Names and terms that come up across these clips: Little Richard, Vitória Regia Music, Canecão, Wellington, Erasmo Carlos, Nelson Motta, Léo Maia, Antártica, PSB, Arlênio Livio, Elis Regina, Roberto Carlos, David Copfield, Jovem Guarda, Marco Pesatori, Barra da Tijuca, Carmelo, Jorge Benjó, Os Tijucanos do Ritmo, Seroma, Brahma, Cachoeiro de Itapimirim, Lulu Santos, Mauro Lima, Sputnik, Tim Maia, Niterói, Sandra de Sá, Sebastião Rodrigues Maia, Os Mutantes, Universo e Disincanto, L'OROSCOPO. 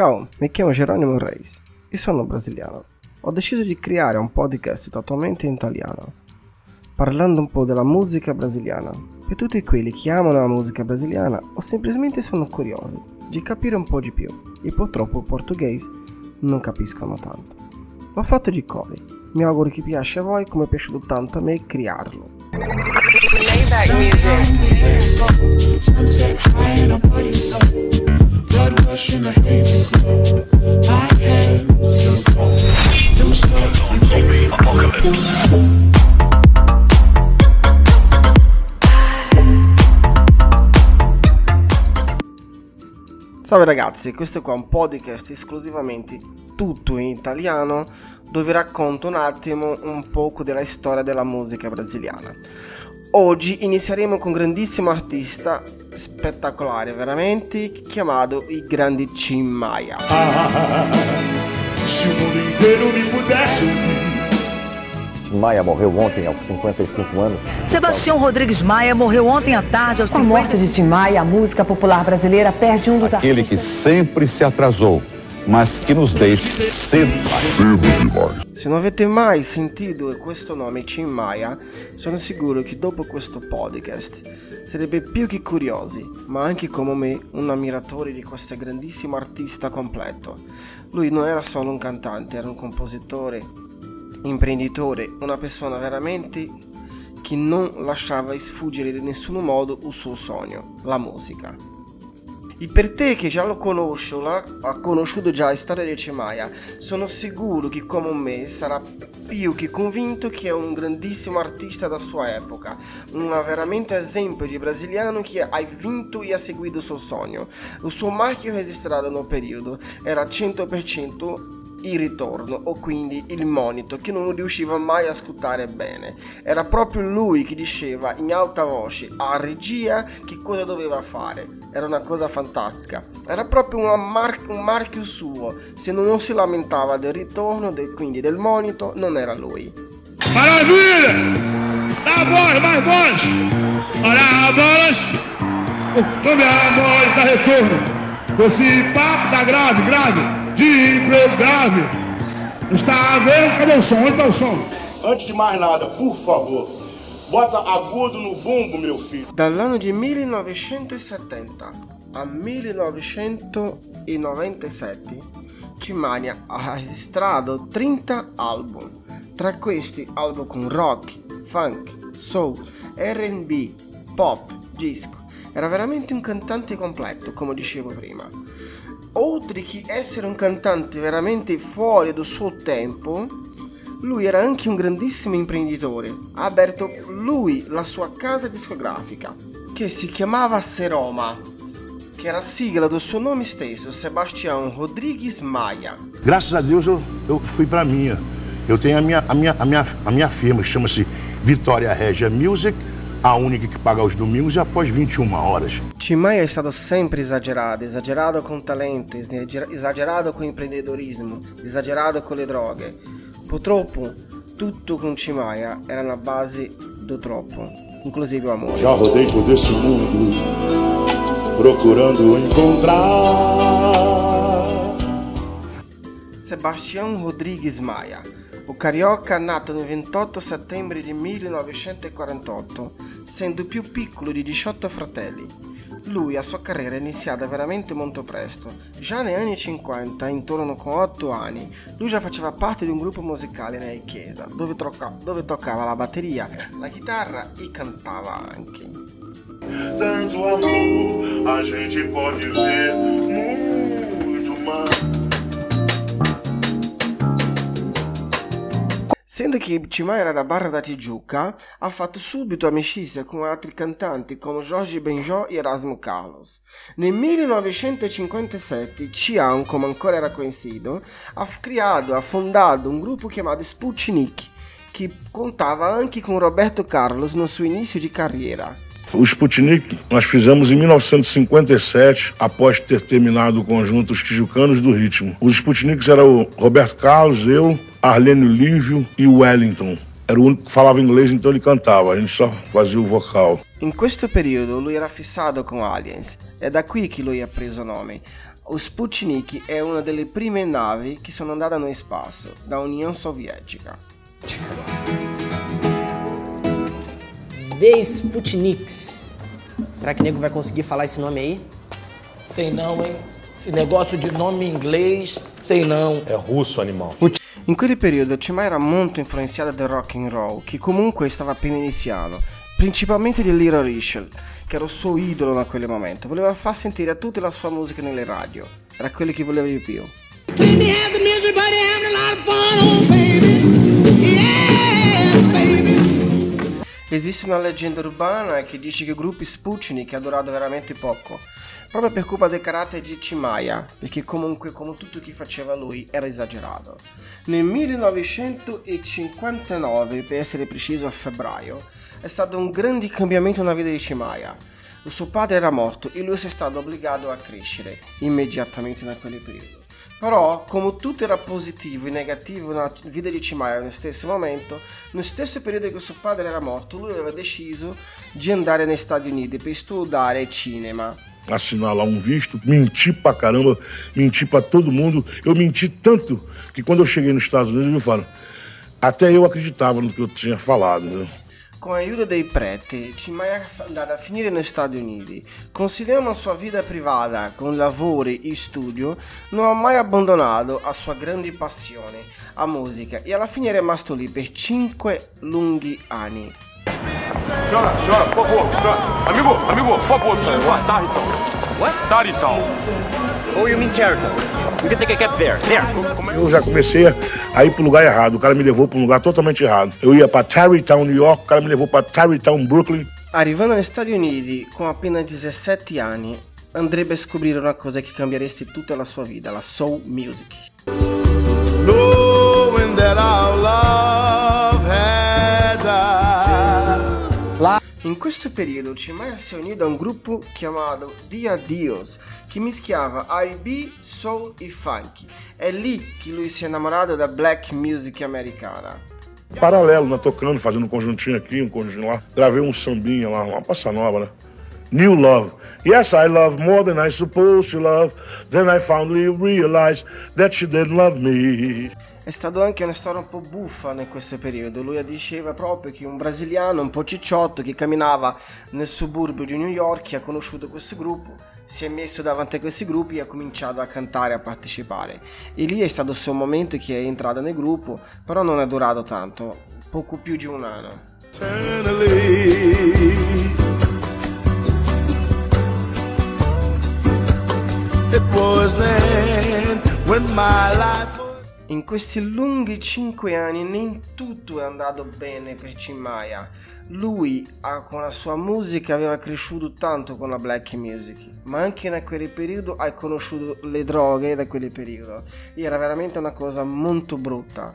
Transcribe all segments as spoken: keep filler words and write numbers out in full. Ciao, mi chiamo Jerônimo Reis e sono brasiliano. Ho deciso di creare un podcast totalmente in italiano, parlando un po' della musica brasiliana, per tutti quelli che amano la musica brasiliana o semplicemente sono curiosi di capire un po' di più, e purtroppo il portoghese non capiscono tanto. L'ho fatto di cori, mi auguro che piaccia a voi come è piaciuto tanto a me crearlo. Salve ragazzi, questo qua è un podcast esclusivamente tutto in italiano, dove racconto un attimo un poco della storia della musica brasiliana. Oggi inizieremo con un grandissimo artista spettacolare, veramente, chiamato il grande Tim Maia. Maia morreu ontem aos cinquantacinco anos. Sebastião Rodrigues Maia morreu ontem à tarde aos cinquenta. Com a morte de Tim Maia, a música popular brasileira perde um dos Aquele artistas. Aquele que sempre se atrasou, mas que nos deixa cedo demais. Se non avete mai sentito questo nome Tim Maia, sono sicuro che dopo questo podcast sarebbe più che curiosi, ma anche come me un ammiratore di questo grandissimo artista completo. Lui non era solo un cantante, era un compositore, imprenditore, una persona veramente che non lasciava sfuggire in nessun modo il suo sogno, la musica. E per te che già lo conosci, ha conosciuto già la storia di Tim Maia, sono sicuro che come me sarà più che convinto che è un grandissimo artista da sua epoca, un veramente esempio di brasiliano che ha vinto e ha seguito il suo sogno. Il suo marchio registrato nel periodo era cento per cento il ritorno, o quindi il monito, che non riusciva mai a ascoltare bene. Era proprio lui che diceva in alta voce a regia che cosa doveva fare. Era una cosa fantastica, era proprio una mar- un marchio suo. Se non si lamentava del ritorno, de- quindi del monito, non era lui. Maravilha! Dá a voz, mais voz! Olha a voz! Tome a voz da retorno! Così, papo, da grave, grave! De grave, está a ver? Cadê o som? Onde está o som? Antes de mais nada, por favor, bota agudo no bumbo, meu filho. Dall'anno di millenovecentosettanta a millenovecentonovantasette, Tim Maia ha registrato trenta album. Tra questi, album con rock, funk, soul, erre e bi, pop, disco. Era veramente un cantante completo, come dicevo prima. Oltre che essere un cantante veramente fuori dal suo tempo, lui era anche un grandissimo imprenditore. Ha aperto lui la sua casa discografica, che si chiamava Seroma, che era sigla del suo nome stesso, Sebastião Rodrigues Maia. Graças a Deus eu, eu fui para minha. Eu tenho a minha, a, minha, a, minha, a minha firma, chama-se Vitória Regia Music, a única que paga os domingos e após vinte e uma horas. Tim Maia è stato sempre esagerato, esagerato con talento, esagerato con imprenditorismo, esagerato con le droghe. Purtroppo tutto con Tim Maia era una base do troppo, inclusive amore. Já rodei todo esse mundo procurando encontrar Sebastião Rodrigues Maia. O carioca nato nel ventotto settembre di millenovecentoquarantotto, essendo più piccolo di diciotto fratelli. Lui la sua carriera è iniziata veramente molto presto, già negli anni cinquanta, intorno con otto anni, lui già faceva parte di un gruppo musicale nella chiesa, dove, troca- dove toccava la batteria, la chitarra e cantava anche. Tanto amor, a gente può dizer muito mais. Essendo che Tim Maia era da Barra da Tijuca, ha fatto subito amicizia con altri cantanti come Jorge Benjó e Erasmo Carlos. Nel millenovecentocinquantasette, Tião, come ancora era conosciuto, ha creato e ha fondato un gruppo chiamato Sputnik, che contava anche con Roberto Carlos nel suo inizio di carriera. O Sputnik nós fizemos em millenovecentoscinquantasette, após ter terminado o conjunto Os Tijucanos do Ritmo. Os Sputniks era o Roberto Carlos, eu, Arlênio Livio e Wellington. Era o único que falava inglês, então ele cantava, a gente só fazia o vocal. In questo periodo lui era fissato con aliens, è da qui che lui ha preso nome. O Sputnik è una delle prime navi che sono andate nello spazio da Unione Sovietica. The Sputniks. Será que o nego vai conseguir falar esse nome aí? Sei não, hein? Esse negócio de nome em inglês, sei não. É russo, animal. In quel periodo Cima era molto influenzata dal rock and roll, che comunque stava appena iniziando, principalmente di Little Richard, che era il suo idolo da quel momento. Voleva far sentire a tutti la sua musica nelle radio, era quello che voleva di più. Esiste una leggenda urbana che dice che i gruppi Sputnik ha durato veramente poco, proprio per colpa del carattere di Tim Maia, perché comunque come tutto chi faceva lui era esagerato. Nel millenovecentocinquantanove, per essere preciso a febbraio, è stato un grande cambiamento nella vita di Tim Maia. Il suo padre era morto e lui si è stato obbligato a crescere immediatamente da quel periodo. Però, come tutto era positivo e negativo nella vita di Tim Maia nello stesso momento, nello stesso periodo che suo padre era morto, lui aveva deciso di andare negli Stati Uniti per studiare cinema. Assinar um visto, menti pra caramba, menti pra todo mundo. Eu menti tanto que quando eu cheguei nos Estados Unidos, me falaram, até eu acreditava no que eu tinha falado, né? Con l'aiuto dei preti, Tim Maia è andata a finire negli Stati Uniti. Considerando la sua vita privata con lavori e studio, non ha mai abbandonato la sua grande passione, la musica, e alla fine è rimasto lì per cinque lunghi anni. Senhora, senhora, por favor, senhora. Amigo, amigo, por favor, preciso falar Tariton. What? Tariton. Oh, you mean Tariton. You can take a cab there, there. Eu já comecei a ir pro lugar errado. O cara me levou para um lugar totalmente errado. Eu ia para Tarrytown, New York. O cara me levou para Tarrytown, Brooklyn. Arrivando negli Stati Uniti con appena diciassette anni, andrebbe a scoprire una cosa che cambieresti tutta la sua vita, la soul music. Knowing that our love had died. In questo periodo Tim Maia si è unito a un gruppo chiamato Dia Dios, che mischiava R and B, soul e funky. È lì che lui si è innamorato da black music americana. Paralelo, né, tocando, fazendo um conjuntinho aqui, um conjuntinho lá. Gravei um sambinha lá, uma bossa nova, né? New Love. Yes, I love more than I supposed to love. Then I finally realized that she didn't love me. È stata anche una storia un po' buffa in questo periodo. Lui diceva proprio che un brasiliano un po' cicciotto che camminava nel suburbio di New York ha conosciuto questo gruppo, si è messo davanti a questi gruppi e ha cominciato a cantare, a partecipare. E lì è stato il suo momento che è entrato nel gruppo, però non è durato tanto, poco più di un anno. It was then when my life. In questi lunghi cinque anni non tutto è andato bene per Tim Maia. Lui con la sua musica aveva cresciuto tanto con la black music, ma anche in quel periodo ha conosciuto le droghe da quel periodo. Era veramente una cosa molto brutta.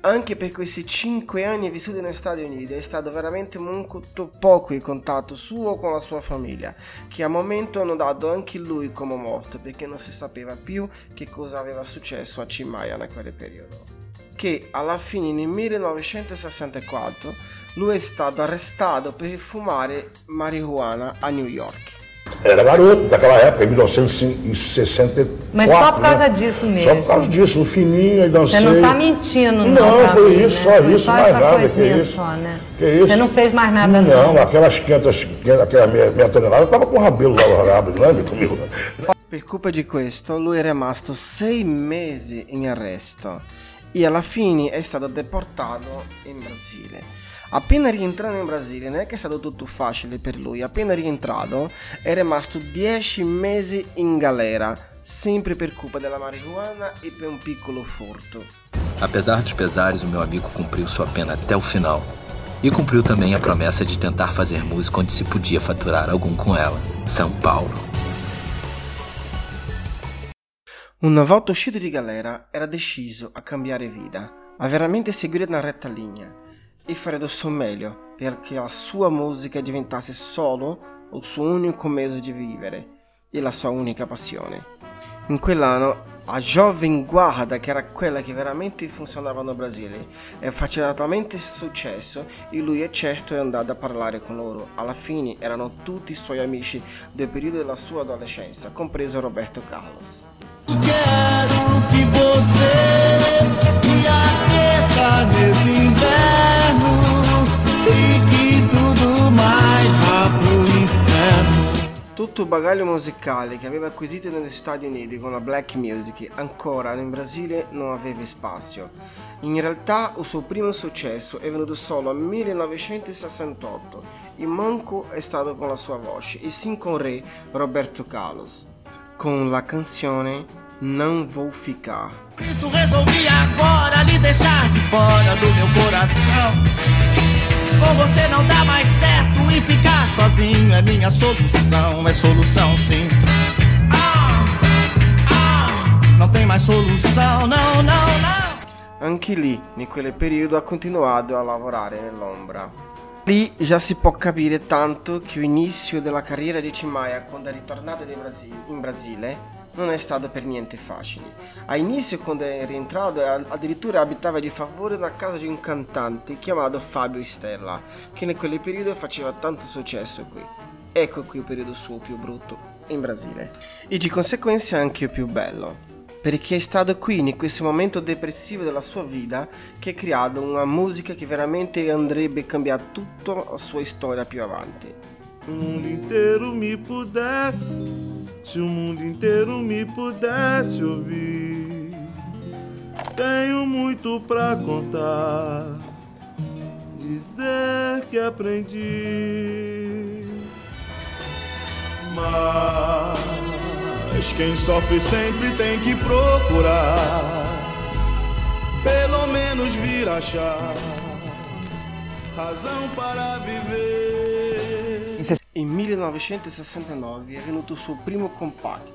Anche per questi cinque anni vissuti negli Stati Uniti è stato veramente molto poco il contatto suo con la sua famiglia, che a momento hanno dato anche lui come morto, perché non si sapeva più che cosa aveva successo a Tim Maia in quel periodo. Che alla fine nel millenovecentosessantaquattro lui è stato arrestato per fumare marijuana a New York. Era garoto daquela época, em millenovecentosessenta e quatro. Mas só por causa né? disso mesmo? Só por causa disso, no fininho, aí dancei. Você não tá mentindo, não? Não, foi mim, isso, né? só foi isso, só mais essa nada. Que isso? Só, né? Que isso? Você não fez mais nada, não? Não, aquelas quinhentas, quinhentas, aquelas meia, meia tonelada, eu tava com o rabelo lá, o rabelo, lembra comigo? Per culpa di questo, lui è rimasto sei mesi in arresto e alla fine è stato deportato in Brasile. Appena rientrato in Brasile non è che è stato tutto facile per lui, appena rientrato è rimasto dieci mesi in galera, sempre per colpa della marijuana e per un piccolo furto. Apesar dos pesares, o meu amigo cumpriu sua pena até o final e cumpriu também a promessa de tentar fazer música onde se podia faturar algum com ela. São Paulo. Una volta uscito di galera era deciso a cambiare vita, a veramente seguire una retta linea e fare del suo meglio perché la sua musica diventasse solo il suo unico mezzo di vivere e la sua unica passione. In quell'anno a Jovem Guarda, che era quella che veramente funzionava no Brasile, è facilitamente successo e lui è certo è andato a parlare con loro. Alla fine erano tutti i suoi amici del periodo della sua adolescenza, compreso Roberto Carlos. Quero che você mi aqueça nesse inverno e que tudo mais vá pro inferno. Tutto il bagaglio musicale che aveva acquisito negli Stati Uniti con la black music ancora in Brasile non aveva spazio. In realtà il suo primo successo è venuto solo nel millenovecentosessantotto e manco è stato con la sua voce e sin con re Roberto Carlos, con la canzone Non Vou Ficar. Por isso resolvi agora lhe deixar de fora do meu coração. Com você não dá mais certo e ficar sozinho é minha solução, é solução sim. Ah, ah, não tem mais solução, não, não, não. Anche lì, in quel periodo, ha continuato a lavorare nell'ombra. Lì già si può capire tanto che l'inizio della carriera di Tim Maia quando è ritornato in Brasile non è stato per niente facile. A inizio, quando è rientrato, addirittura abitava di favore una casa di un cantante chiamato Fabio Stella, che in quel periodo faceva tanto successo qui. Ecco qui il periodo suo più brutto in Brasile, e di conseguenza anche il più bello, perché è stato qui, in questo momento depressivo della sua vita, che ha creato una musica che veramente andrebbe a cambiare tutta la sua storia più avanti. Il mondo intero mi puder. Se o mundo inteiro me pudesse ouvir, tenho muito pra contar, dizer que aprendi. Mas quem sofre sempre tem que procurar, pelo menos vir achar razão para viver. In millenovecentosessantanove è venuto il suo primo compatto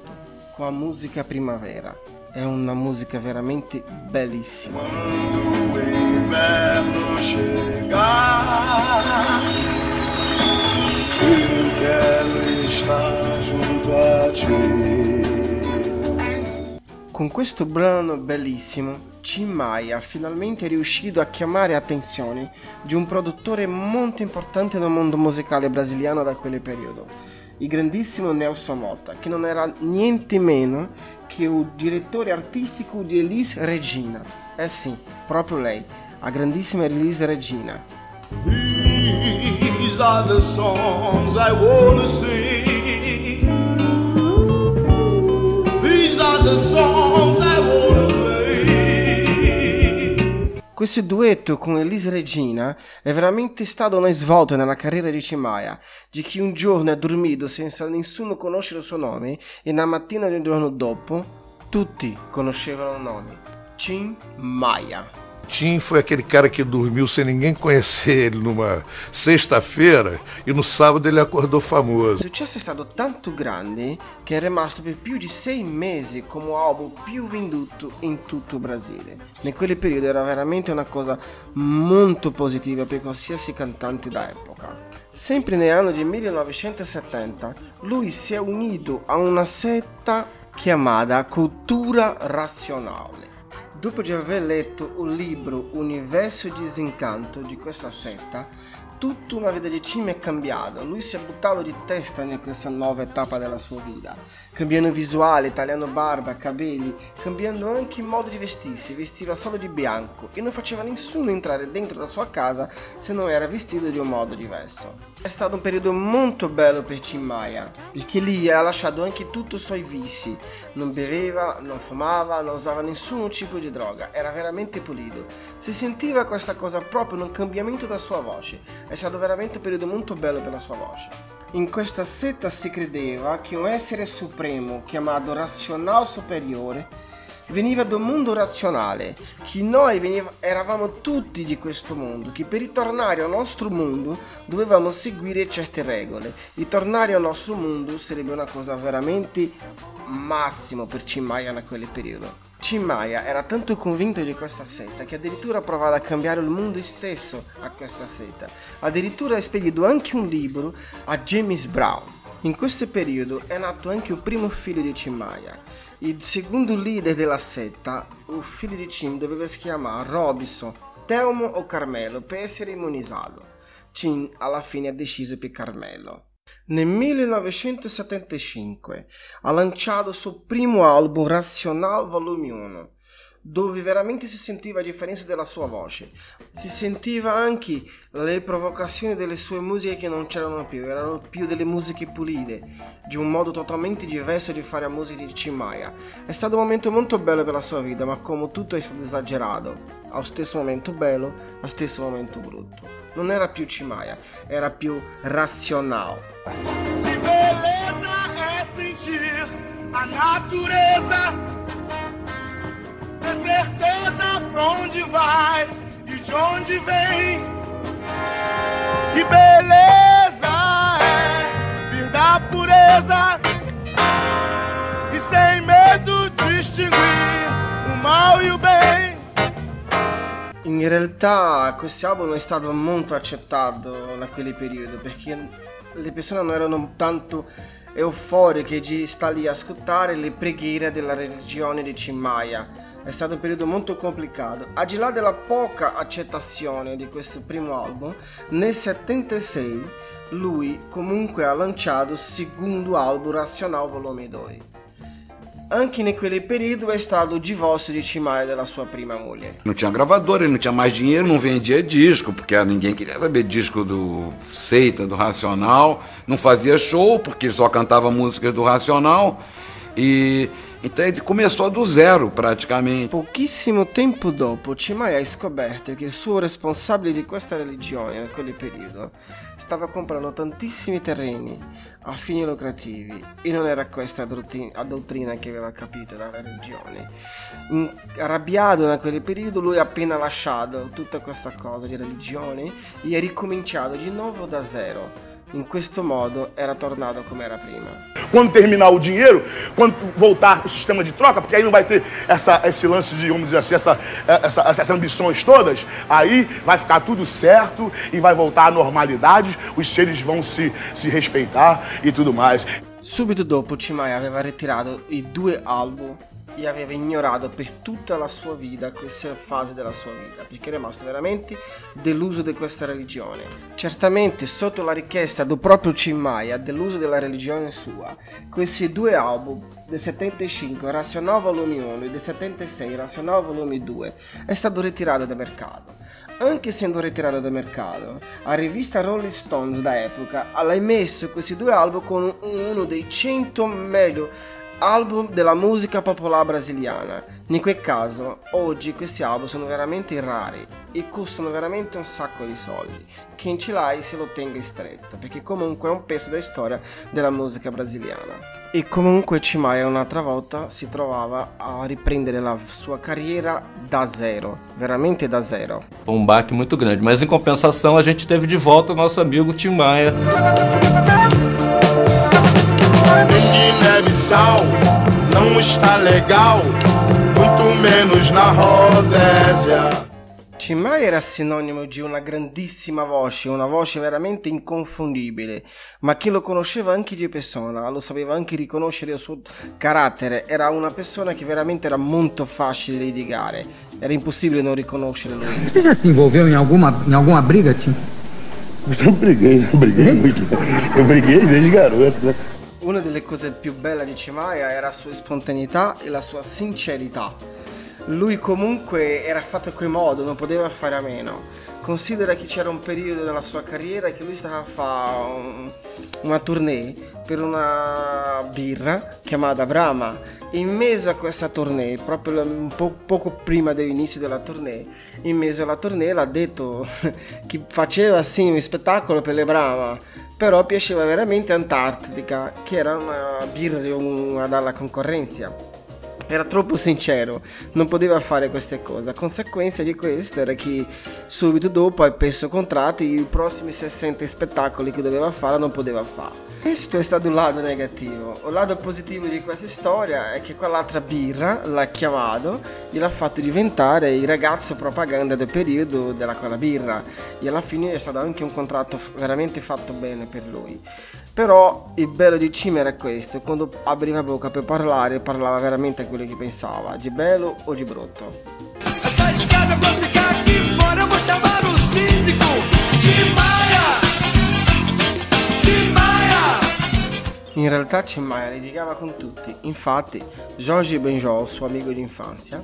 con la musica Primavera. È una musica veramente bellissima. Quando l'inverno chegar, eu quero estar junto a te. Con questo brano bellissimo, Tim Maia finalmente è riuscito a chiamare l'attenzione di un produttore molto importante nel mondo musicale brasiliano da quel periodo, il grandissimo Nelson Motta, che non era niente meno che il direttore artistico di Elis Regina. Eh sì, proprio lei, la grandissima Elis Regina. These are the songs I wanna sing. These are the songs I wanna play. Questo duetto con Elis Regina è veramente stato una svolta nella carriera di Tim Maia, di chi un giorno ha dormito senza nessuno conoscere il suo nome e la mattina di un giorno dopo tutti conoscevano il nome, Tim Maia. Tim foi aquele cara que dormiu sem ninguém conhecer ele numa sexta-feira e no sábado ele acordou famoso. Il successo è stato tanto grande che è rimasto per più di sei mesi come album più venduto in tutto il Brasile. In quel periodo era veramente una cosa molto positiva per qualsiasi cantante d'epoca. Sempre nell'anno di millenovecentosettanta lui si è unito a una setta chiamata Cultura Racional. Dopo di aver letto il libro Universo e Disincanto di questa setta, tutta una vita di Tim è cambiata. Lui si è buttato di testa in questa nuova tappa della sua vita, cambiando visuale, tagliando barba, capelli, cambiando anche il modo di vestirsi. Vestiva solo di bianco e non faceva nessuno entrare dentro la sua casa se non era vestito di un modo diverso. È stato un periodo molto bello per Tim Maia, perché lì ha lasciato anche tutti i suoi vizi. Non beveva, non fumava, non usava nessun tipo di droga, era veramente pulito. Si sentiva questa cosa proprio nel cambiamento della sua voce. È stato veramente un periodo molto bello per la sua voce. In questa setta si credeva che un essere supremo chiamato Razional Superior veniva dal mondo razionale, che noi veniva, eravamo tutti di questo mondo, che per ritornare al nostro mondo dovevamo seguire certe regole, e tornare al nostro mondo sarebbe una cosa veramente massimo per Tim Maia in quel periodo. Tim Maia era tanto convinto di questa setta che addirittura provava a cambiare il mondo stesso a questa setta, addirittura ha spedito anche un libro a James Brown, In questo periodo è nato anche il primo figlio di Tim Maia, il secondo leader della setta. Il figlio di Tim doveva si chiamare Robinson, Telmo o Carmelo per essere immunizzato. Tim alla fine ha deciso per Carmelo. Nel millenovecentosettantacinque ha lanciato il suo primo album Razional Volume uno, dove veramente si sentiva la differenza della sua voce, si sentiva anche le provocazioni delle sue musiche che non c'erano più, erano più delle musiche pulite, di un modo totalmente diverso di fare la musica di Tim Maia. È stato un momento molto bello per la sua vita, ma come tutto è stato esagerato, allo stesso momento bello, allo stesso momento brutto. Non era più Tim Maia, era più razionale. E beleza è sentir a natureza, ter certeza pra onde vai e de onde vem. Que beleza é vir da pureza e sem medo distinguir o mal e o bem. In realtà questo album non è stato molto accettato da quel periodo, perché le persone non erano tanto euforiche di stare lì a ascoltare le preghiere della religione di Tim Maia. È stato un periodo molto complicato. Al di là della poca accettazione di questo primo album, nel settantasei lui comunque ha lanciato il secondo album Razional Volume due. Anche in quel periodo è stato il divórcio di Tim Maia della sua prima moglie. Non tinha gravadora, non tinha mais dinheiro, non vendia disco, porque ninguém queria saber disco do Seita, do Racional, não fazia show, porque só cantava músicas do Racional. E então ele começou do zero praticamente. Pochissimo tempo dopo Tim Maia ha scoperto che il suo responsabile di questa religione in quel periodo stava comprando tantissimi terreni a fini lucrativi e non era questa la dottrina che aveva capito dalla religione. Arrabbiato da quel periodo lui ha appena lasciato tutta questa cosa di religione e ha ricominciato di nuovo da zero. In questo modo era tornato come era prima. Quando terminar o dinheiro, quando voltar o sistema de troca, porque aí não vai ter essa, esse lance de, vamos dizer assim, essa, essa, essas ambições todas, aí vai ficar tudo certo e vai voltar à normalidade, os seres vão se, se respeitar e tudo mais. Subito dopo Tim Maia aveva ritirato i due album e aveva ignorato per tutta la sua vita questa fase della sua vita, perché è rimasto veramente deluso di questa religione. Certamente sotto la richiesta del proprio Tim Maia, deluso della religione sua, questi due album del settantacinque Razional Volume uno e del settantasei Razional Volume due è stato ritirato dal mercato. Anche essendo ritirato dal mercato, la rivista Rolling Stones da epoca ha emesso questi due album con uno dei cento meglio album della musica popolare brasiliana. In quel caso, oggi questi album sono veramente rari e costano veramente un sacco di soldi. Chi ce l'ha se lo tenga stretto, perché comunque è un pezzo della storia della musica brasiliana. E comunque Tim Maia un'altra volta si trovava a riprendere la sua carriera da zero, veramente da zero. Um baque muito grande, mas in compensação a gente teve de volta o nosso amigo Tim Maia. Tim Maia era sinonimo di una grandissima voce, una voce veramente inconfondibile, ma chi lo conosceva anche di persona, lo sapeva anche riconoscere il suo carattere, era una persona che veramente era molto facile da litigare, era impossibile non riconoscere lui. Você já se envolveu in alguma, in alguma briga, Tim? Non briguei, non briguei muito, eu briguei desde garoto. Una delle cose più belle di Tim Maia era la sua spontaneità e la sua sincerità. Lui comunque era fatto in quel modo, non poteva fare a meno. Considera che c'era un periodo nella sua carriera che lui stava a fare un, una tournée per una birra chiamata Brahma. E in mezzo a questa tournée, proprio un po', poco prima dell'inizio della tournée, in mezzo alla tournée l'ha detto che faceva sì un spettacolo per le Brahma, però piaceva veramente Antartica, che era una birra dalla concorrenza. Era troppo sincero, non poteva fare queste cose. La conseguenza di questo era che subito dopo ha perso contratti e i prossimi sessanta spettacoli che doveva fare non poteva fare. Questo è stato il lato negativo. Il lato positivo di questa storia è che quell'altra birra l'ha chiamato, gliel'ha fatto diventare il ragazzo propaganda del periodo della quella birra, e alla fine è stato anche un contratto veramente fatto bene per lui. Però il bello di Cimera è questo: quando apriva la bocca per parlare, parlava veramente a quello che pensava, di bello o di brutto. Essa casa vai ficar aqui fora, eu vou chamar o síndico Tim Maia. Tim Maia. In realtà Tim Maia litigava con tutti, infatti Jorge Benjó, suo amico di infanzia,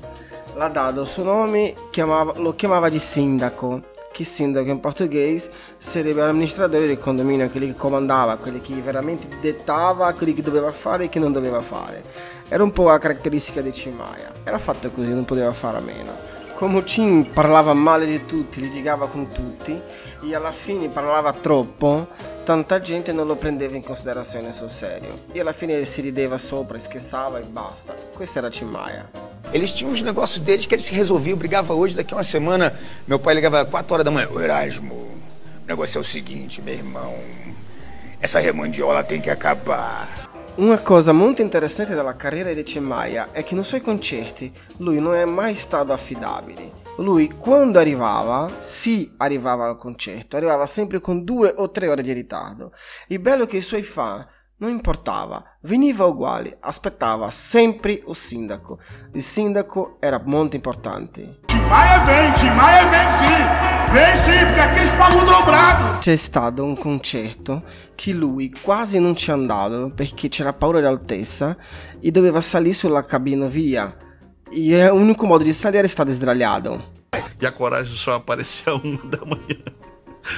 l'ha dato il suo nome, chiamava, lo chiamava di sindaco, che sindaco in portoghese sarebbe l'amministratore del condominio, quelli che comandava, quelli che veramente dettava, quelli che doveva fare e che non doveva fare. Era un po' la caratteristica di Tim Maia, era fatto così, non poteva fare a meno. Come Tim parlava male di tutti, litigava con tutti e alla fine parlava troppo, tanta gente non lo prendeva in considerazione sul serio e alla fine si rideva sopra, scherzava e basta. Questo era Tim Maia. Eles tinham os negócios deles que eles se resolviam, brigava hoje, daqui a uma semana, meu pai ligava às quatro horas da manhã, o Erasmo, o negócio é o seguinte, meu irmão, essa remandiola tem que acabar. Una cosa molto interessante della carriera di Tim Maia è che nei suoi concerti lui non è mai stato affidabile. Lui quando arrivava, sì arrivava al concerto, arrivava sempre con due o tre ore di ritardo. Il bello è che i suoi fan non importava, veniva uguale, aspettava sempre il sindaco. Il sindaco era molto importante. Maia venti, Maia venti, venti, perché ci pago dobrato. C'è stato un concerto che lui quasi non ci è andato perché c'era paura d'altezza e doveva salire sulla cabinovia. E l'unico modo di salire è stato sdraiato. E a coragem só apareceu a una da manhã.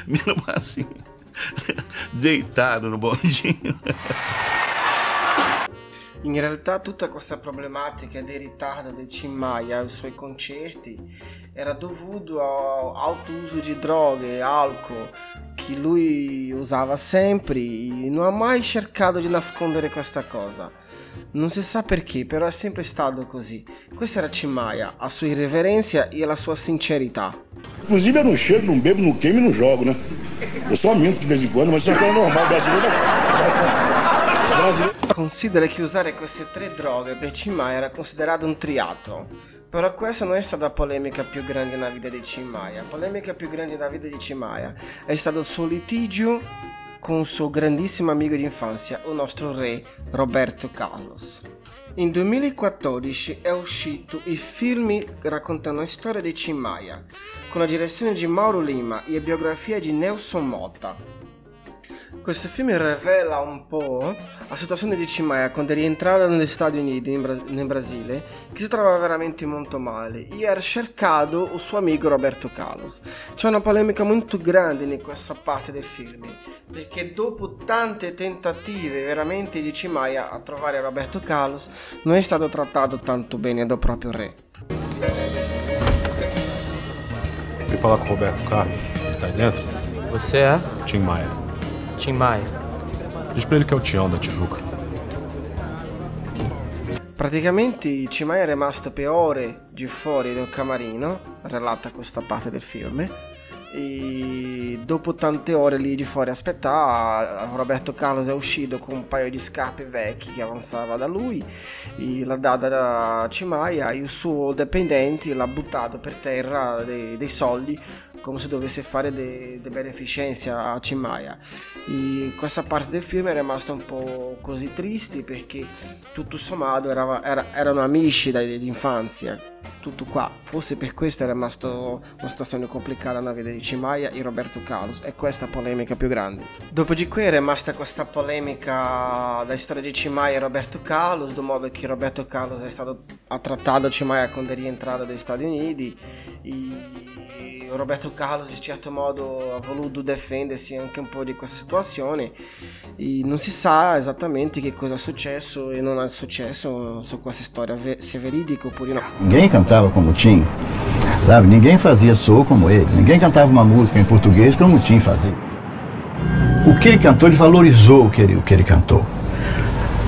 Mesmo assim. Deitato no bondino. In realtà tutta questa problematica del ritardo di Tim Maia ai suoi concerti era dovuto all'autosuso di droghe, alcol, che lui usava sempre e non ha mai cercato di nascondere questa cosa. Non si sa perché, però è sempre stato così. Questa era Tim Maia, la sua irreverenza e la sua sincerità. Inclusive eu não cheiro, não bebo, não queimo e não jogo, né? Eu só minto de vez em quando, mas isso é normal, brasileiro. Considera che usare queste tre droghe per Tim Maia era considerato un triathlon. Però questa non è stata la polemica più grande nella vita di Tim Maia. La polemica più grande nella vita di Tim Maia è stato il suo litigio con il suo grandissimo amico di infanzia, il nostro re Roberto Carlos. In duemilaquattordici è uscito il film raccontando la storia di Tim Maia, con la direzione di Mauro Lima e la biografia di Nelson Motta. Questo film rivela un po' la situazione di Tim Maia quando è rientrata negli Stati Uniti, in Bra- nel Brasile, che si trovava veramente molto male e era cercato il suo amico Roberto Carlos. C'è una polemica molto grande in questa parte del film, perché dopo tante tentative veramente di Tim Maia a trovare Roberto Carlos, non è stato trattato tanto bene dal proprio re. Quer falar com Roberto Carlos? Tá aí dentro? Você é? Tim Maia. Tim Maia. Diz pra ele que é o Tião da Tijuca. Praticamente Tim Maia è rimasto per ore di fuori del camerino, relata questa parte del film. E dopo tante ore lì di fuori aspettava, Roberto Carlos è uscito con un paio di scarpe vecchie che avanzava da lui e l'ha data da Tim Maia e il suo dipendente l'ha buttato per terra dei, dei soldi come se dovesse fare dei de beneficenza a Tim Maia. E questa parte del film è rimasta un po' così triste perché tutto sommato era, era, erano amici dall'infanzia, tutto qua. Forse per questo è rimasta una situazione complicata nella vita di Tim Maia e Roberto Carlos, e questa polemica più grande. Dopo di qui è rimasta questa polemica della storia di Tim Maia e Roberto Carlos, del modo che Roberto Carlos è stato ha trattato Tim Maia quando è rientrato dagli Stati Uniti e Roberto Carlos in certo modo ha voluto difendersi anche un po' di questa situazione e non si sa esattamente che cosa è successo e non è successo su questa storia, se è veridico oppure no. Ninguém cantava come Tim, sabe? Ninguém fazia soul come ele, ninguém cantava uma música in português come Tim fazia. O que ele cantou, ele valorizou o que ele, o que ele cantou.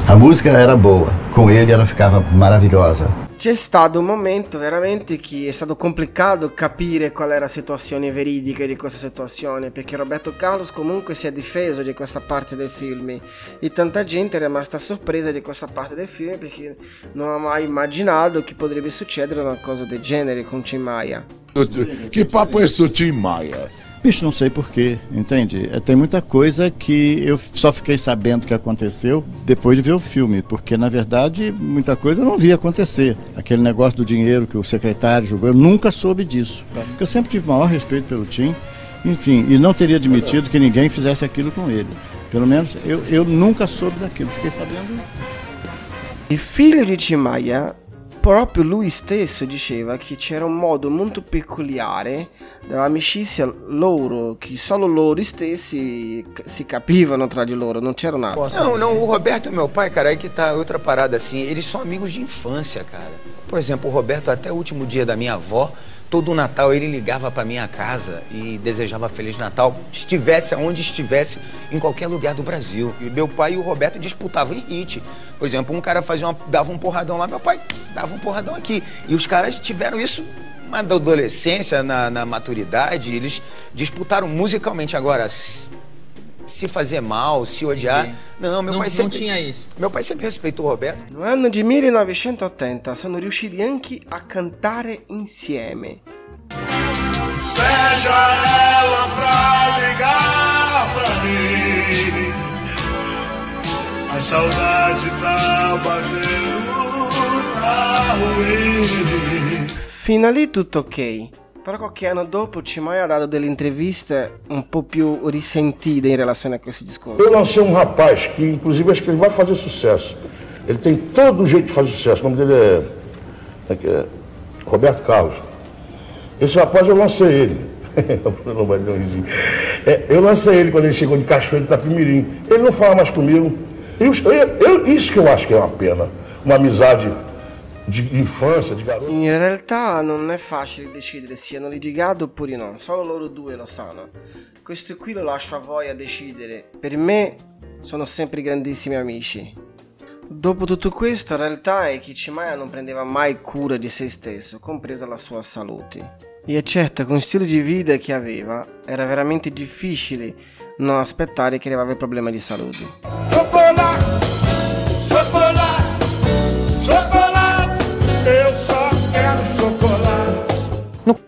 A música era boa, com ele ela ficava maravilhosa. C'è stato un momento veramente che è stato complicato capire qual era la situazione veridica di questa situazione, perché Roberto Carlos comunque si è difeso di questa parte del film e tanta gente è rimasta sorpresa di questa parte del film perché non ha mai immaginato che potrebbe succedere una cosa del genere con Tim Maia. Que papo é esse Tim Maia? Bicho, não sei porquê, entende? É, tem muita coisa que eu só fiquei sabendo que aconteceu depois de ver o filme, porque, na verdade, muita coisa eu não vi acontecer. Aquele negócio do dinheiro que o secretário jogou, eu nunca soube disso. Porque eu sempre tive maior respeito pelo Tim, enfim, e não teria admitido que ninguém fizesse aquilo com ele. Pelo menos eu, eu nunca soube daquilo, fiquei sabendo. E filho de Tim Maia... Proprio lui stesso diceva che c'era un modo molto peculiare dell'amicizia loro, che solo loro stessi si capivano tra di loro, non c'era un altro. Não, não, o Roberto, meu pai, cara, aí que tá outra parada assim, eles são amigos de infância, cara. Por exemplo, o Roberto até o último dia da minha avó, todo o Natal ele ligava pra minha casa e desejava Feliz Natal, estivesse aonde estivesse, em qualquer lugar do Brasil. E meu pai e o Roberto disputavam em hit. Por exemplo, um cara fazia uma, dava um porradão lá, meu pai dava um porradão aqui. E os caras tiveram isso na adolescência, na, na maturidade, eles disputaram musicalmente. Agora, se fazer mal, se odiar... Sim. Não, meu não, pai sempre... Não tinha isso. Meu pai sempre respeitou o Roberto. No ano de millenovecentottanta sono riusciti anche a cantare insieme. Seja ela pra ligar pra mim, a saudade tá batendo, tá ruim. Fino a lì tutto ok. Però qualche anno dopo Tim Maia ha dato delle interviste un po' più risentite in relazione a questi discorsi. Eu lancei um rapaz que, inclusive, acho que ele vai fazer sucesso. Ele tem todo o jeito de fazer sucesso. O nome dele é, é Roberto Carlos. Esse rapaz eu lancei ele. Eu lancei ele quando ele chegou de Cachoeiro de Itapimirim. Ele não fala mais comigo. Eu, eu, isso que eu acho que é uma pena. Uma amizade... di infanzia, di garoto. In realtà non è facile decidere se hanno litigato oppure no, solo loro due lo sanno. Questo qui lo lascio a voi a decidere, per me sono sempre grandissimi amici. Dopo tutto questo, in realtà è che Tim Maia non prendeva mai cura di se stesso, compresa la sua salute. E è certo, con il stile di vita che aveva, era veramente difficile non aspettare che arrivava il problema di salute.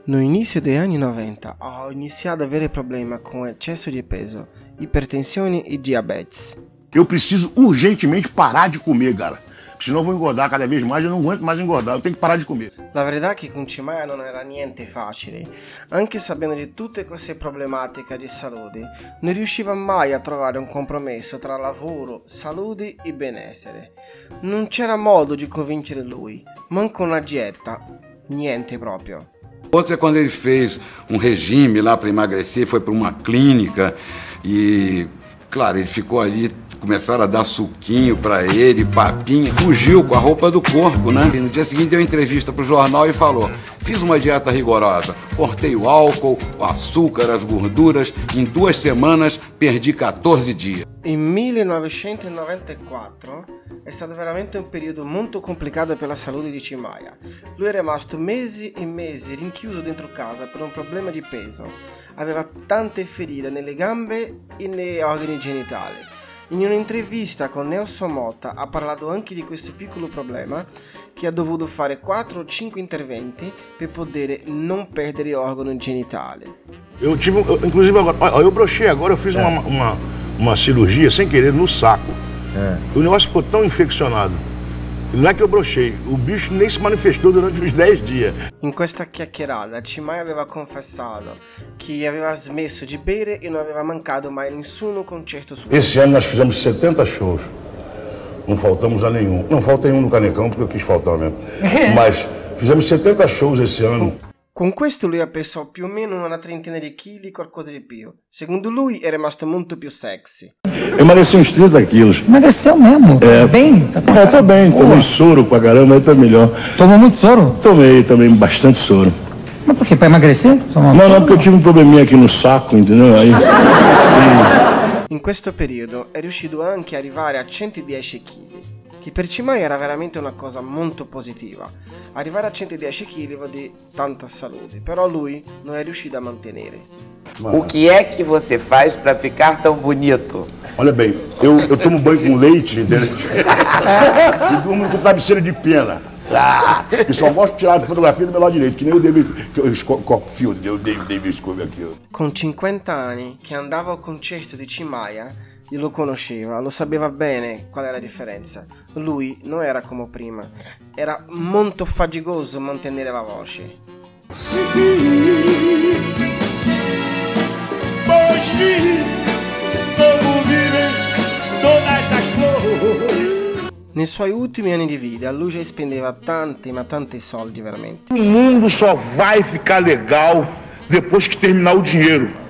No inizio degli anni novanta ho iniziato ad avere problemi con eccesso di peso, ipertensione e diabetes. Eu preciso urgentemente parar de comer, cara. Senão eu vou engordar cada vez mais, eu não aguento mais engordar, eu tenho que parar de comer. La verità è che con Tim Maia non era niente facile. Anche sapendo di tutte queste problematiche di salute, non riusciva mai a trovare un compromesso tra lavoro, salute e benessere. Non c'era modo di convincere lui, manco una dieta, niente proprio. Outro é quando ele fez um regime lá para emagrecer, foi para uma clínica e, claro, ele ficou ali, começaram a dar suquinho para ele, papinho, fugiu com a roupa do corpo, né? E no dia seguinte deu entrevista para o jornal e falou, fiz uma dieta rigorosa, cortei o álcool, o açúcar, as gorduras, em duas semanas perdi quattordici dias. Em millenovecentonovantaquattro è stato veramente un periodo molto complicato per la salute di Tim Maia. Lui è rimasto mesi e mesi rinchiuso dentro casa per un problema di peso. Aveva tante ferite nelle gambe e negli organi genitali. In un'intervista con Nelson Motta ha parlato anche di questo piccolo problema che ha dovuto fare quattro o cinque interventi per poter non perdere gli organi genitali. Eu tive, inclusive, agora, eu brochei agora, eu fiz uma, uma, uma cirurgia sem querer no saco. É. O negócio ficou tão infeccionado. Não é que eu brochei, o bicho nem se manifestou durante os dieci dias. In questa chiacchierata Tim Maia aveva confessato che aveva smesso di bere e non aveva mancato mai nessuno concerto suo. Esse ano nós fizemos settanta shows. Não faltamos a nenhum. Não falta nenhum no Canecão porque eu quis faltar mesmo. Mas fizemos settanta shows esse ano. Con questo lui ha perso più o meno una trentina di chili, qualcosa di più. Secondo lui è rimasto molto più sexy. Emagreci uns trinta quilos. Emagreceu mesmo? É. Bem? Tá pra... é, tô bem. Boa. Tomei soro pra caramba, aí tá melhor. Tomou muito soro? Tomei, também bastante soro. Mas por quê? Pra emagrecer? Tomou não, soro? Não, porque eu tive um probleminha aqui no saco, entendeu? Aí... In questo periodo è riuscito anche ad arrivare a centodieci chili. che per Tim Maia era veramente una cosa molto positiva, arrivare a centodieci chili vuol dire tanta salute, però lui non è riuscito a mantenere. O que é que você faz para ficar tão bonito? Olha bem, eu, eu tomo banho com leite, entendeu? E durmo com travesseiro de pena. Ah, e só gosto de tirare fotografie del mio lato diritto, che nem o David Copfield, o David Copfield. Con cinquanta anni che andava al concerto di Tim Maia, lo conosceva, lo sapeva bene qual era la differenza. Lui non era come prima, era molto faticoso mantenere la voce. Nei suoi ultimi anni di vita lui già spendeva tanti ma tanti soldi veramente. Il mondo só vai ficar legal depois que terminar o dinheiro.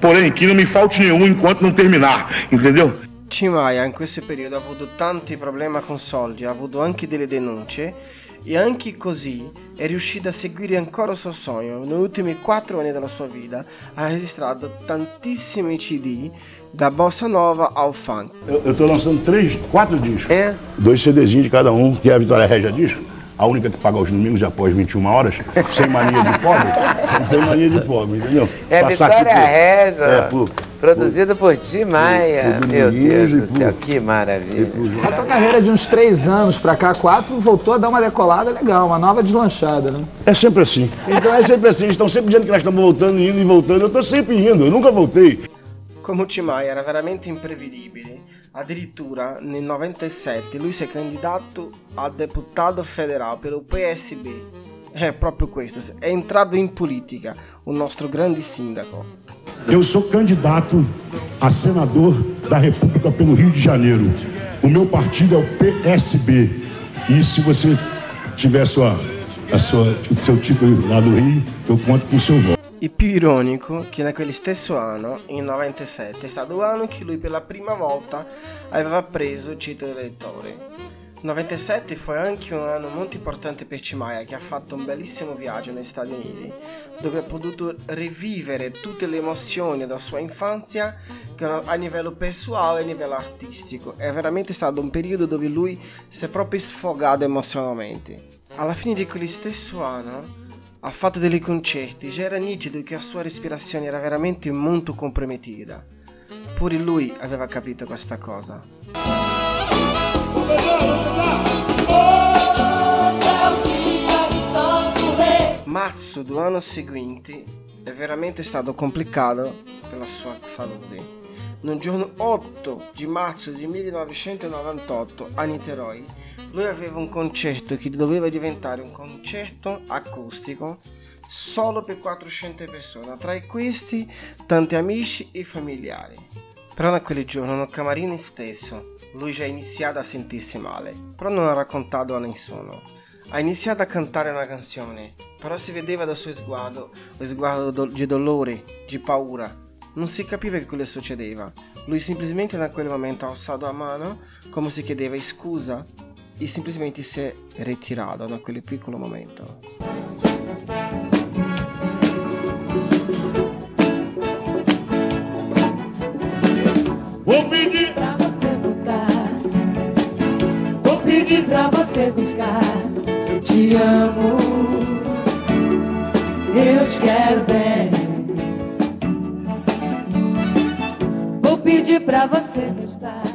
Porém, che non mi falti nenhum enquanto non terminar, entendeu? Tim Maia in questo periodo ha avuto tanti problemi con soldi, ha avuto anche delle denunce e anche così è riuscito a seguire ancora il suo sogno. Negli ultimi quattro anni della sua vita ha registrato tantissimi C D da bossa nova al funk. Eu estou lançando três, quatro discos, é. Dois CDzinhos de cada um, que é a Vitória Regia Disco, a única que paga os domingos após vinte e uma horas, sem mania de pobre, sem mania de pobre, entendeu? É Passar Vitória por, Regia, é, por, produzida por, por Tim Maia, por, por meu Deus do por, céu, que maravilha. Por... A tua carreira de uns três anos pra cá, quatro, voltou a dar uma decolada legal, uma nova deslanchada, né? É sempre assim, então é sempre assim, estão sempre dizendo que nós estamos voltando, indo e voltando, eu tô sempre indo, eu nunca voltei. Como o Tim Maia era veramente imprevedibile, addirittura nel novantasette lui si è candidato a deputato federale per il P S B. È proprio questo, è entrato in politica, un nostro grande sindaco. Eu sou candidato a senador da República pelo Rio de Janeiro. O meu partido é o P S B. E se você tiver sua, a sua, o seu título lá do Rio, eu conto com o seu voto. Il più ironico che in quello stesso anno, in novantasette, è stato l'anno che lui per la prima volta aveva preso il titolo elettore. novantasette fu anche un anno molto importante per Tim Maia, che ha fatto un bellissimo viaggio negli Stati Uniti, dove ha potuto rivivere tutte le emozioni della sua infanzia a livello personale e a livello artistico. È veramente stato un periodo dove lui si è proprio sfogato emozionalmente. Alla fine di quello stesso anno ha fatto dei concerti, già era nitido che la sua respirazione era veramente molto compromettita. Pure lui aveva capito questa cosa. Marzo dell'anno seguente è veramente stato complicato per la sua salute. Nel giorno otto di marzo di millenovecentonovantotto a Niteroi lui aveva un concerto che doveva diventare un concerto acustico solo per quattrocento persone, tra questi tanti amici e familiari. Però da quel giorno nel camerino stesso lui già ha iniziato a sentirsi male, però non ha raccontato a nessuno. Ha iniziato a cantare una canzone, però si vedeva dal suo sguardo, lo sguardo di dolore, di paura. Non si capiva che quello succedeva. Lui semplicemente da quel momento ha alzato la mano come se chiedeva scusa e semplicemente si è ritirato da quel piccolo momento. Vou pedir pra você voltar, vou pedir pra você buscar. Eu te amo, eu te quero bem, vou pedir pra você gostar.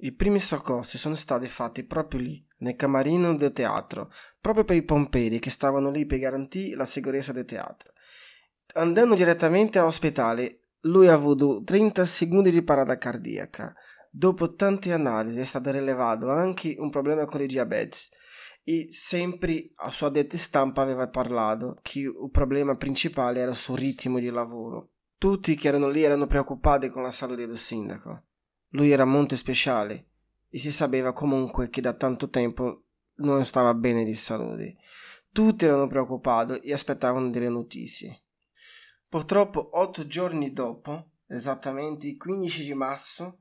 I primi soccorsi sono stati fatti proprio lì, nel camerino del teatro, proprio per i pompieri che stavano lì per garantire la sicurezza del teatro. Andando direttamente all'ospedale, lui ha avuto trenta secondi di parata cardiaca. Dopo tante analisi è stato rilevato anche un problema con il diabete e sempre a sua detta stampa aveva parlato che il problema principale era il suo ritmo di lavoro. Tutti che erano lì erano preoccupati con la salute del sindaco. Lui era molto speciale e si sapeva comunque che da tanto tempo non stava bene di salute. Tutti erano preoccupati e aspettavano delle notizie. Purtroppo otto giorni dopo, esattamente il quindici di marzo,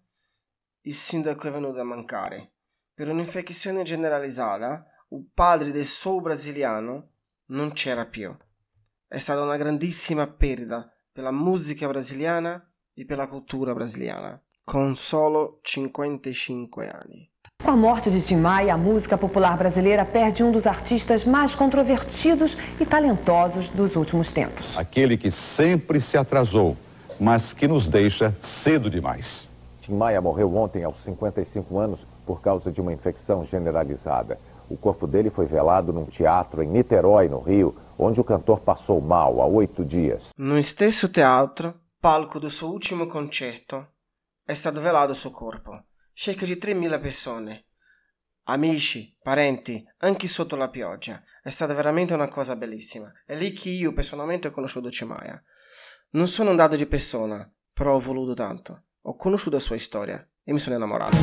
il sindaco è venuto a mancare. Per un'infezione generalizzata, il padre del suo brasiliano non c'era più. È stata una grandissima perdita per la musica brasiliana e per la cultura brasiliana. Con solo cinquantacinque anni. Com a morte de Tim Maia, a música popular brasileira perde um dos artistas mais controvertidos e talentosos dos últimos tempos. Aquele que sempre se atrasou, mas que nos deixa cedo demais. Tim Maia morreu ontem aos cinquenta e cinco anos por causa de uma infecção generalizada. O corpo dele foi velado num teatro em Niterói, no Rio, onde o cantor passou mal há oito dias. No stesso teatro, palco do seu último concerto, è stato velato il suo corpo. Cerca di tremila persone, amici, parenti, anche sotto la pioggia. È stata veramente una cosa bellissima. È lì che io personalmente ho conosciuto Tim Maia. Non sono andato di persona, però ho voluto tanto. Ho conosciuto la sua storia e mi sono innamorato.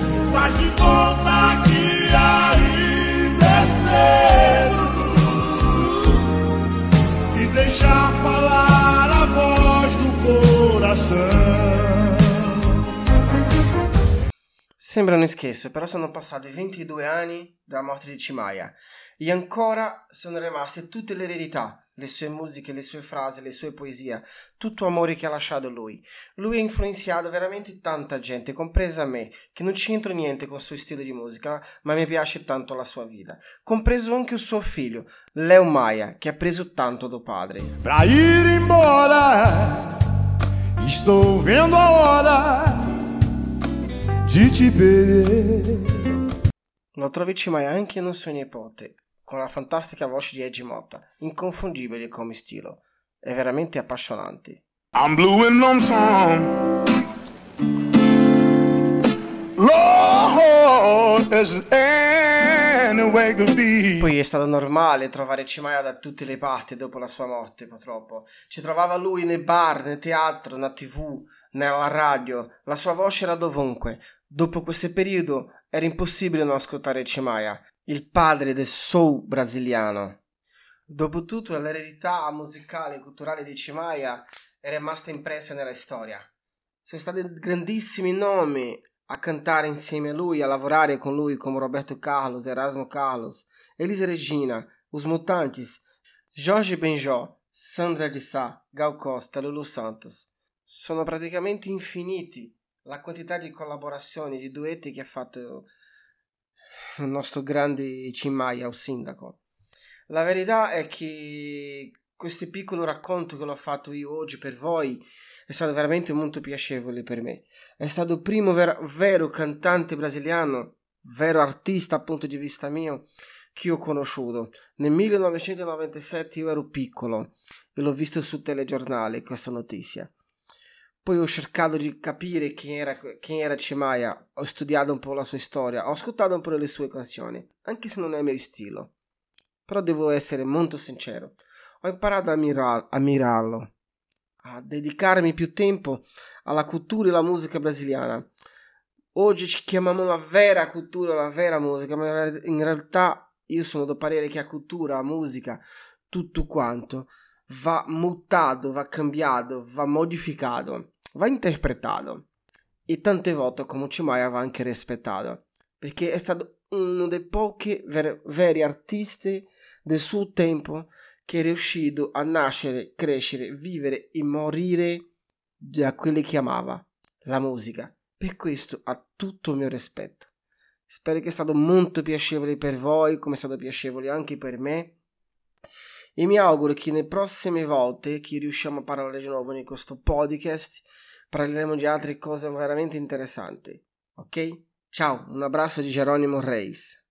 Sembra uno scherzo, però sono passati ventidue anni dalla morte di Tim Maia e ancora sono rimaste tutte le eredità, le sue musiche, le sue frasi, le sue poesie, tutto amore che ha lasciato lui. Lui ha influenzato veramente tanta gente, compresa me, che non c'entro niente con il suo stile di musica, ma mi piace tanto la sua vita. Compreso anche il suo figlio, Léo Maia, che ha preso tanto do padre. Pra ir embora, estou vendo a hora. Lo trovi Tim Maia anche non suo nipote, con la fantastica voce di Eji Motta, inconfondibile come stilo, è veramente appassionante. I'm blue and I'm song. Lord, there's any way could be. Poi è stato normale trovare Tim Maia da tutte le parti dopo la sua morte, purtroppo. Ci trovava lui nei bar, nel teatro, nella tv, nella radio, la sua voce era dovunque. Dopo questo periodo era impossibile non ascoltare Tim Maia, il padre del soul brasiliano. Dopotutto l'eredità musicale e culturale di Tim Maia è rimasta impressa nella storia. Sono stati grandissimi nomi a cantare insieme a lui, a lavorare con lui, come Roberto Carlos, Erasmo Carlos, Elis Regina, Os Mutantes, Jorge Benjó, Sandra de Sá, Gal Costa, Lulu Santos. Sono praticamente infiniti la quantità di collaborazioni, di duetti che ha fatto il nostro grande Tim Maia, il sindaco. La verità è che questo piccolo racconto che l'ho fatto io oggi per voi è stato veramente molto piacevole per me. È stato il primo ver- vero cantante brasiliano, vero artista dal punto di vista mio, che ho conosciuto. Nel millenovecentonovantasette io ero piccolo e l'ho visto sul telegiornale questa notizia. Poi ho cercato di capire chi era, chi era Tim Maia, ho studiato un po' la sua storia, ho ascoltato un po' le sue canzoni, anche se non è il mio stile. Però devo essere molto sincero, ho imparato a ammirar, ammirarlo, a dedicarmi più tempo alla cultura e alla musica brasiliana. Oggi ci chiamiamo la vera cultura, la vera musica, ma in realtà io sono del parere che la cultura, la musica, tutto quanto va mutato, va cambiato, va modificato, va interpretato e tante volte come Tim Maia va anche rispettato, perché è stato uno dei pochi ver- veri artisti del suo tempo che è riuscito a nascere, crescere, vivere e morire da quelli che amava, la musica. Per questo ha tutto il mio rispetto. Spero che sia stato molto piacevole per voi, come è stato piacevole anche per me, e mi auguro che nelle prossime volte che riusciamo a parlare di nuovo in questo podcast parleremo di altre cose veramente interessanti. Ok? Ciao, un abbraccio di Jerônimo Reis.